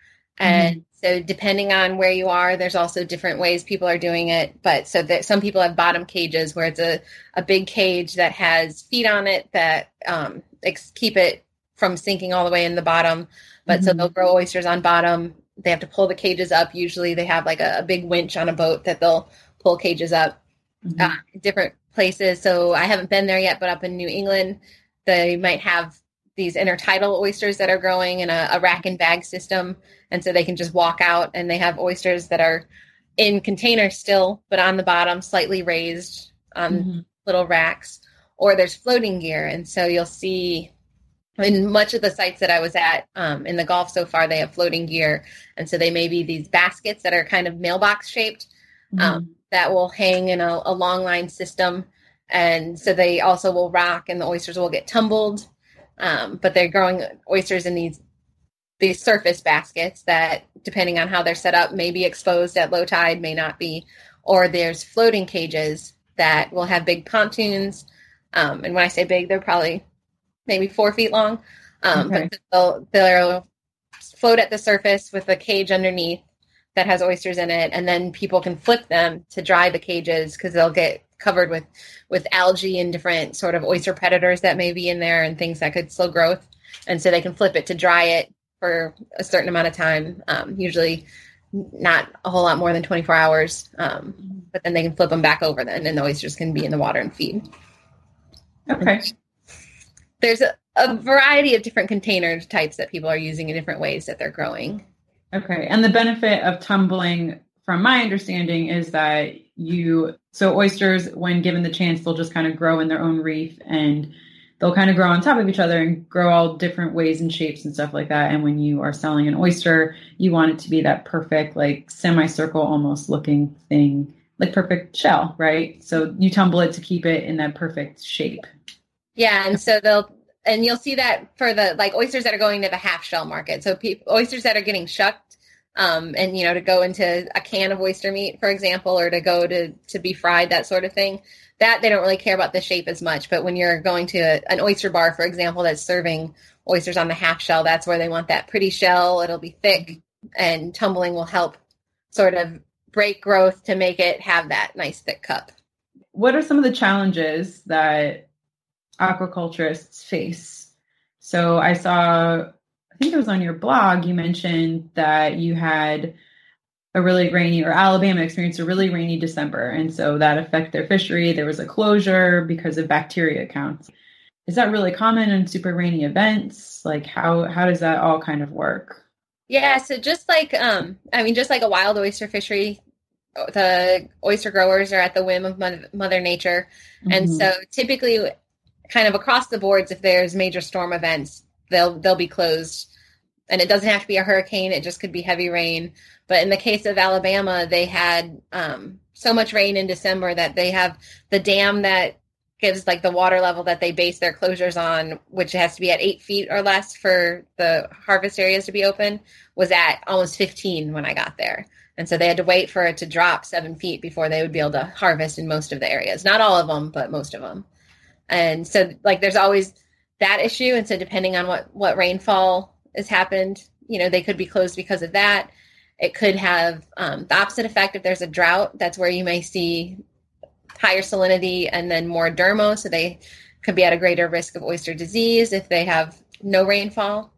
And so depending on where you are, there's also different ways people are doing it. But so that some people have bottom cages where it's a big cage that has feet on it that keep it from sinking all the way in the bottom. But so they'll grow oysters on bottom. They have to pull the cages up. Usually they have like a big winch on a boat that they'll pull cages up. Different places. So I haven't been there yet, but up in New England, they might have these intertidal oysters that are growing in a rack and bag system. And so they can just walk out and they have oysters that are in containers still, but on the bottom, slightly raised on little racks, or there's floating gear. And so you'll see in much of the sites that I was at in the Gulf so far, they have floating gear. And so they may be these baskets that are kind of mailbox shaped that will hang in a long line system. And so they also will rock and the oysters will get tumbled. But they're growing oysters in these surface baskets that, depending on how they're set up, may be exposed at low tide, may not be. Or there's floating cages that will have big pontoons. And when I say big, they're probably maybe 4 feet long. But they'll float at the surface with a cage underneath that has oysters in it. And then people can flip them to dry the cages because they'll get covered with algae and different sort of oyster predators that may be in there and things that could slow growth. And so they can flip it to dry it for a certain amount of time, usually not a whole lot more than 24 hours. But then they can flip them back over then, and the oysters can be in the water and feed. Okay. There's a variety of different container types that people are using in different ways that they're growing. Okay. And the benefit of tumbling, from my understanding, is that so oysters, when given the chance, they'll just kind of grow in their own reef, and they'll kind of grow on top of each other and grow all different ways and shapes and stuff like that. And when you are selling an oyster, you want it to be that perfect, like semicircle almost looking thing, like perfect shell, right? So you tumble it to keep it in that perfect shape. Yeah. And so you'll see that for the like oysters that are going to the half shell market. So oysters that are getting shucked, and, you know, to go into a can of oyster meat, for example, or to go to be fried, that sort of thing, that they don't really care about the shape as much. But when you're going to an oyster bar, for example, that's serving oysters on the half shell, that's where they want that pretty shell. It'll be thick, and tumbling will help sort of break growth to make it have that nice thick cup. What are some of the challenges that aquaculturists face? So I think it was on your blog, you mentioned that you had Alabama experienced a really rainy December. And so that affected their fishery. There was a closure because of bacteria counts. Is that really common in super rainy events? Like how does that all kind of work? Yeah. So just like a wild oyster fishery, the oyster growers are at the whim of Mother Nature. And so typically kind of across the boards, if there's major storm events, they'll be closed, and it doesn't have to be a hurricane. It just could be heavy rain. But in the case of Alabama, they had so much rain in December that they have the dam that gives like the water level that they base their closures on, which has to be at 8 feet or less for the harvest areas to be open, was at almost 15 when I got there. And so they had to wait for it to drop 7 feet before they would be able to harvest in most of the areas, not all of them, but most of them. And so like, there's always that issue. And so depending on what rainfall has happened, you know, they could be closed because of that. It could have the opposite effect. If there's a drought, that's where you may see higher salinity and then more dermo. So they could be at a greater risk of oyster disease if they have no rainfall.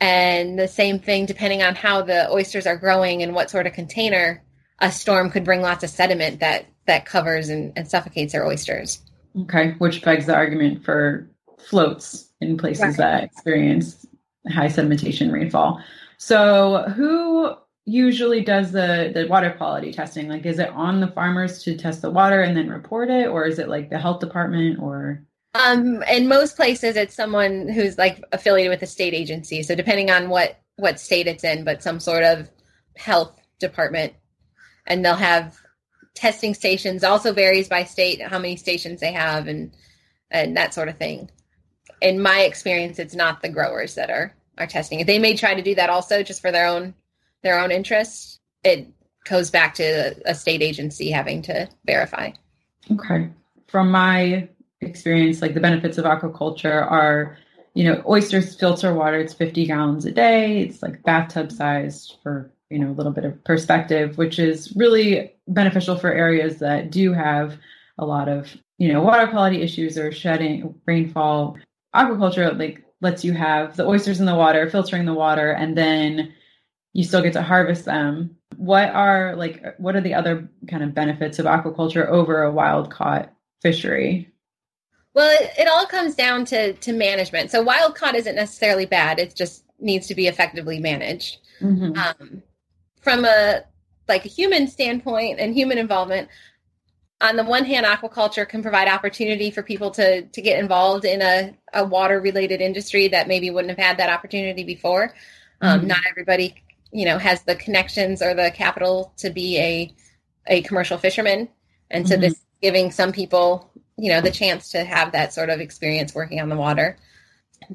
And the same thing, depending on how the oysters are growing and what sort of container, a storm could bring lots of sediment that covers and suffocates their oysters. Okay. Which begs the argument for floats in places that experience high sedimentation rainfall. So who usually does the water quality testing? Like, is it on the farmers to test the water and then report it? Or is it like the health department or? In most places, it's someone who's like affiliated with a state agency. So depending on what state it's in, but some sort of health department, and they'll have testing stations. Also varies by state, how many stations they have and that sort of thing. In my experience, it's not the growers that are testing it. They may try to do that also just for their own interest. It goes back to a state agency having to verify. Okay. From my experience, like the benefits of aquaculture are you know, oysters filter water. It's 50 gallons a day. It's like bathtub sized for, you know, a little bit of perspective, which is really beneficial for areas that do have a lot of, you know, water quality issues or shedding, rainfall. Aquaculture like lets you have the oysters in the water, filtering the water, and then you still get to harvest them. What are the other kind of benefits of aquaculture over a wild caught fishery? Well, it all comes down to management. So wild caught isn't necessarily bad. It just needs to be effectively managed. Mm-hmm. From a human standpoint and human involvement, on the one hand, aquaculture can provide opportunity for people to get involved in a water-related industry that maybe wouldn't have had that opportunity before. Mm-hmm. Not everybody, you know, has the connections or the capital to be a commercial fisherman. And so mm-hmm. this is giving some people, you know, the chance to have that sort of experience working on the water.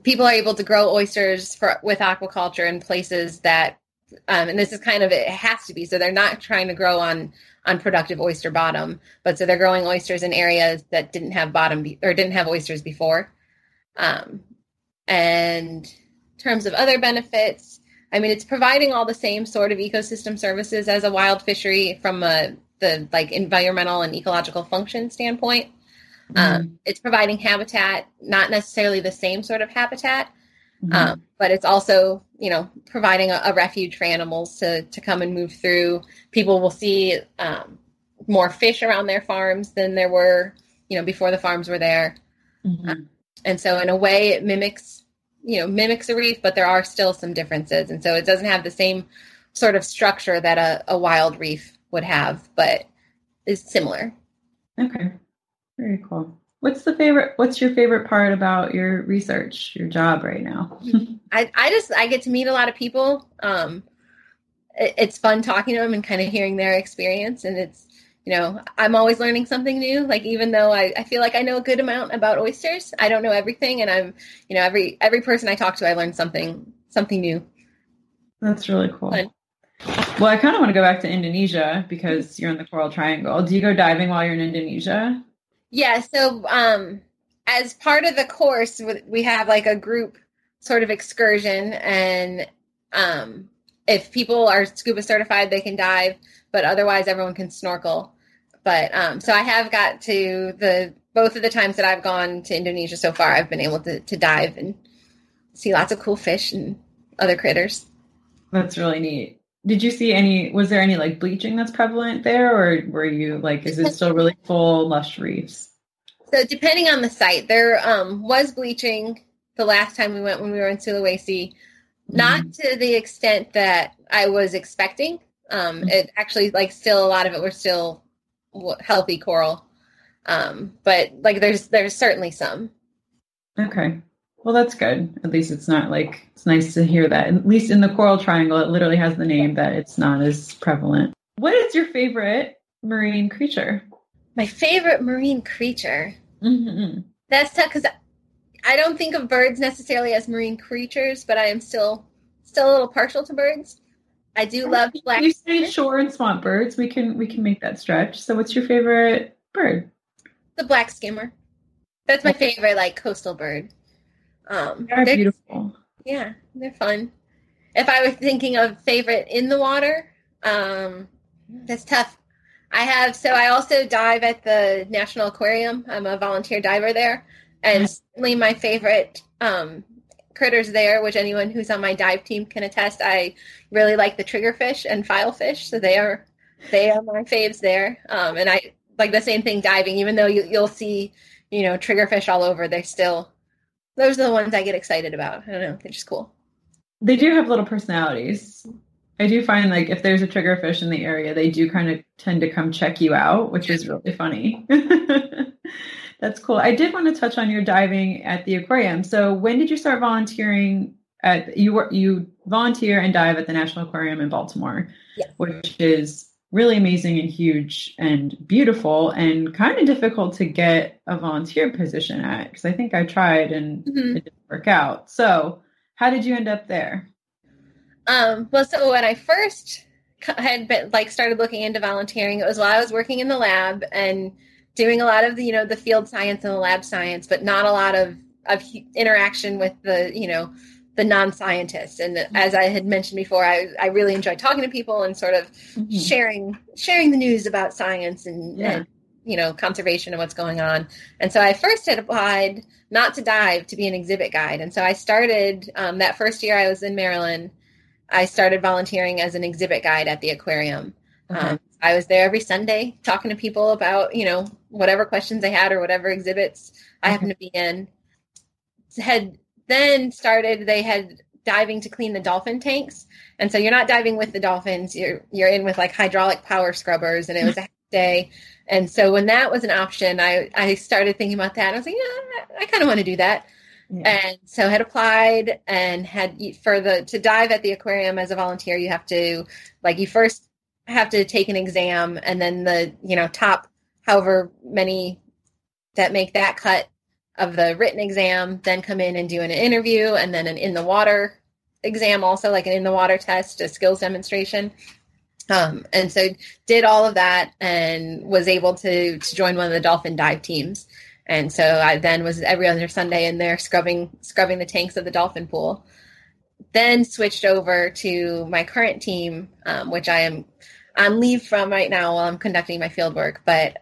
People are able to grow oysters with aquaculture in places that, and this is kind of, it has to be, so they're not trying to grow on unproductive oyster bottom, but so they're growing oysters in areas that didn't have didn't have oysters before. And in terms of other benefits, I mean, it's providing all the same sort of ecosystem services as a wild fishery from the environmental and ecological function standpoint. Mm-hmm. It's providing habitat, not necessarily the same sort of habitat, mm-hmm. But it's also, you know, providing a refuge for animals to come and move through. People will see more fish around their farms than there were, you know, before the farms were there. Mm-hmm. And so in a way it mimics a reef, but there are still some differences. And so it doesn't have the same sort of structure that a wild reef would have, but is similar. Okay. Very cool. What's your favorite part about your research, your job right now? I get to meet a lot of people. It's fun talking to them and kind of hearing their experience. And it's, you know, I'm always learning something new. Like, even though I feel like I know a good amount about oysters, I don't know everything. And I'm, you know, every person I talk to, I learn something new. That's really cool. Fun. Well, I kind of want to go back to Indonesia because you're in the Coral Triangle. Do you go diving while you're in Indonesia? Yeah. So, as part of the course, we have like a group sort of excursion, and, if people are scuba certified, they can dive, but otherwise everyone can snorkel. But, so I have got to both of the times that I've gone to Indonesia so far, I've been able to dive and see lots of cool fish and other critters. That's really neat. Did you see was there any like bleaching that's prevalent there, or were you like, is it still really full lush reefs? So depending on the site, there was bleaching the last time we went when we were in Sulawesi, not to the extent that I was expecting. It actually, like, still a lot of it were still healthy coral. But like there's certainly some. Okay. Well, that's good. At least it's not like, it's nice to hear that. At least in the Coral Triangle, it literally has the name that it's not as prevalent. What is your favorite marine creature? My favorite marine creature? Mm-hmm. That's tough because I don't think of birds necessarily as marine creatures, but I am still a little partial to birds. I do love black. You say shore and swamp birds. We can make that stretch. So what's your favorite bird? The black skimmer. That's my favorite, like, coastal bird. They're beautiful. Yeah, they're fun. If I was thinking of favorite in the water, that's tough. I also dive at the National Aquarium. I'm a volunteer diver there. And certainly my favorite critters there, which anyone who's on my dive team can attest, I really like the triggerfish and filefish. So they are my faves there. And I like the same thing diving, even though you'll see, you know, triggerfish all over, they're still... Those are the ones I get excited about. I don't know. They're just cool. They do have little personalities. I do find, like, if there's a triggerfish in the area, they do kind of tend to come check you out, which is really funny. That's cool. I did want to touch on your diving at the aquarium. So when did you start volunteering? You volunteer and dive at the National Aquarium in Baltimore, yes, which is really amazing and huge and beautiful and kind of difficult to get a volunteer position at, because I think I tried and it didn't work out. So how did you end up there? Well, so when I first had been, like, started looking into volunteering, it was while I was working in the lab and doing a lot of the, you know, the field science and the lab science, but not a lot of of interaction with the, you know, the non-scientists. And as I had mentioned before, I really enjoy talking to people and sort of sharing the news about science and you know, conservation and what's going on. And so I first had applied not to dive, to be an exhibit guide. And so I started that first year I was in Maryland, I started volunteering as an exhibit guide at the aquarium. I was there every Sunday talking to people about, you know, whatever questions they had or whatever exhibits I happened to be in. They had diving to clean the dolphin tanks. And so you're not diving with the dolphins. You're in with like hydraulic power scrubbers, and it was a day. And so when that was an option, I started thinking about that. I was like, yeah, I kind of want to do that. Yeah. And so had applied and had to dive at the aquarium as a volunteer, you have to you first have to take an exam, and then the, you know, top, however many that make that cut of the written exam, then come in and do an interview, and then an in the water exam, also like an in the water test, a skills demonstration. And so did all of that and was able to join one of the dolphin dive teams. And so I then was every other Sunday in there scrubbing the tanks of the dolphin pool. Then switched over to my current team, which I am on leave from right now while I'm conducting my field work, but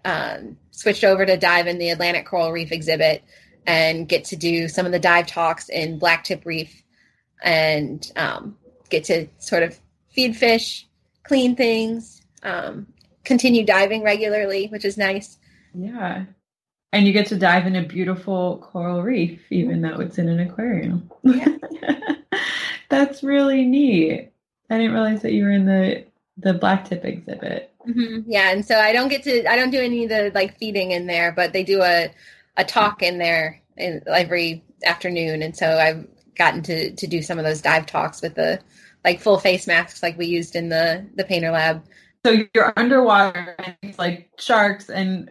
switched over to dive in the Atlantic Coral Reef exhibit and get to do some of the dive talks in Blacktip Reef and get to sort of feed fish, clean things, continue diving regularly, which is nice. Yeah. And you get to dive in a beautiful coral reef, even though it's in an aquarium. Yeah. That's really neat. I didn't realize that you were in the blacktip exhibit. Mm-hmm. Yeah. And so I don't do any of the feeding in there, but they do a talk in there every afternoon. And so I've gotten to do some of those dive talks with the full face masks like we used in the painter lab. So you're underwater and it's sharks and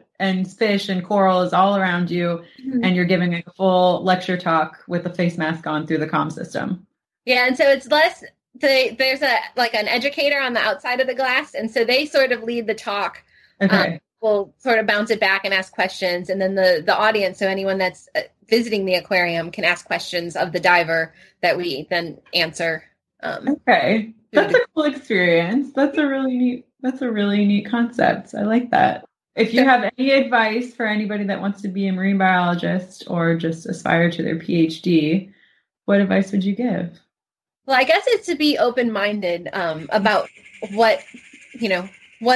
fish and coral is all around you, and you're giving a full lecture talk with a face mask on through the comm system. Yeah, and so it's less, there's an educator on the outside of the glass, and so they sort of lead the talk. Okay. We'll sort of bounce it back and ask questions, and then the audience, so anyone that's visiting the aquarium can ask questions of the diver that we then answer. Okay, that's a cool experience. That's a really neat concept. I like that. If you have any advice for anybody that wants to be a marine biologist or just aspire to their PhD, what advice would you give? Well, I guess it's to be open-minded about what a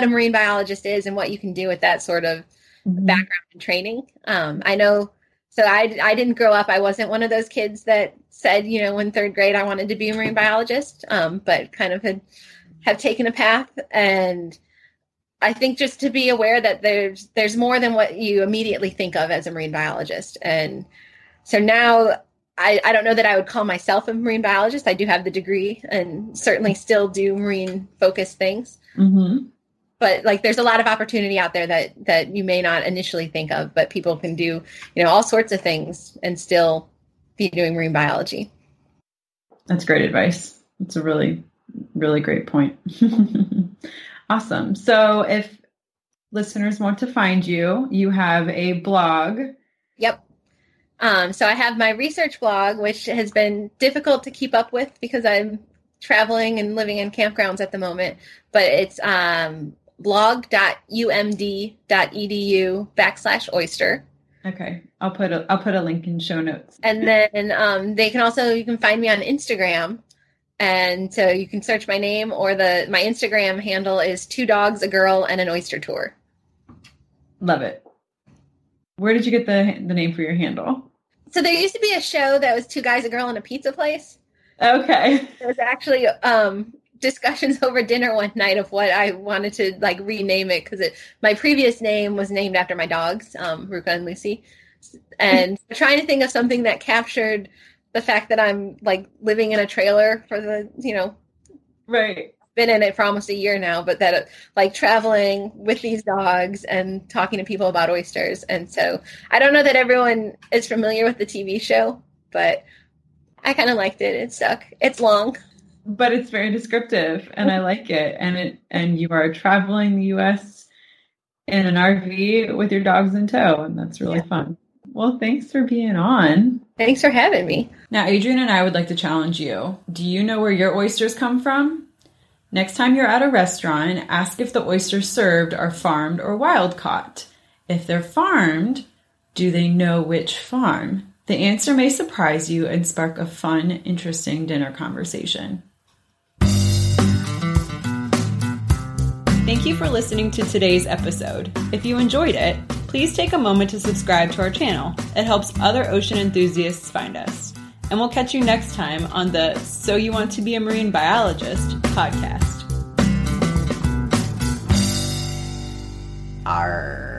marine biologist is and what you can do with that sort of background and training. I know, so I didn't grow up. I wasn't one of those kids that said, you know, in third grade, I wanted to be a marine biologist, but kind of have taken a path. And I think just to be aware that there's more than what you immediately think of as a marine biologist. And so now I don't know that I would call myself a marine biologist. I do have the degree and certainly still do marine focused things. Mm-hmm. But there's a lot of opportunity out there that you may not initially think of, but people can do, you know, all sorts of things and still be doing marine biology. That's great advice. That's a really, really great point. Awesome. So if listeners want to find you, you have a blog. Yep. So I have my research blog, which has been difficult to keep up with because I'm traveling and living in campgrounds at the moment, but it's blog.umd.edu/oyster. Okay. I'll put a link in show notes. And then you can find me on Instagram. And so you can search my name, or my Instagram handle is 2 dogs, a girl, and an oyster tour. Love it. Where did you get the name for your handle? So there used to be a show that was 2 guys, a girl, and a pizza place. Okay. There was actually discussions over dinner one night of what I wanted to rename it, because my previous name was named after my dogs, Ruka and Lucy. And trying to think of something that captured the fact that I'm living in a trailer for right. Been in it for almost a year now, but that traveling with these dogs and talking to people about oysters. And so I don't know that everyone is familiar with the TV show, but I kind of liked it. It stuck. It's long, but it's very descriptive and I like it. And you are traveling the US in an RV with your dogs in tow. And that's really fun. Well, thanks for being on. Thanks for having me. Now, Adrienne and I would like to challenge you. Do you know where your oysters come from? Next time you're at a restaurant, ask if the oysters served are farmed or wild caught. If they're farmed, do they know which farm? The answer may surprise you and spark a fun, interesting dinner conversation. Thank you for listening to today's episode. If you enjoyed it, please take a moment to subscribe to our channel. It helps other ocean enthusiasts find us. And we'll catch you next time on the So You Want to Be a Marine Biologist podcast. Arr.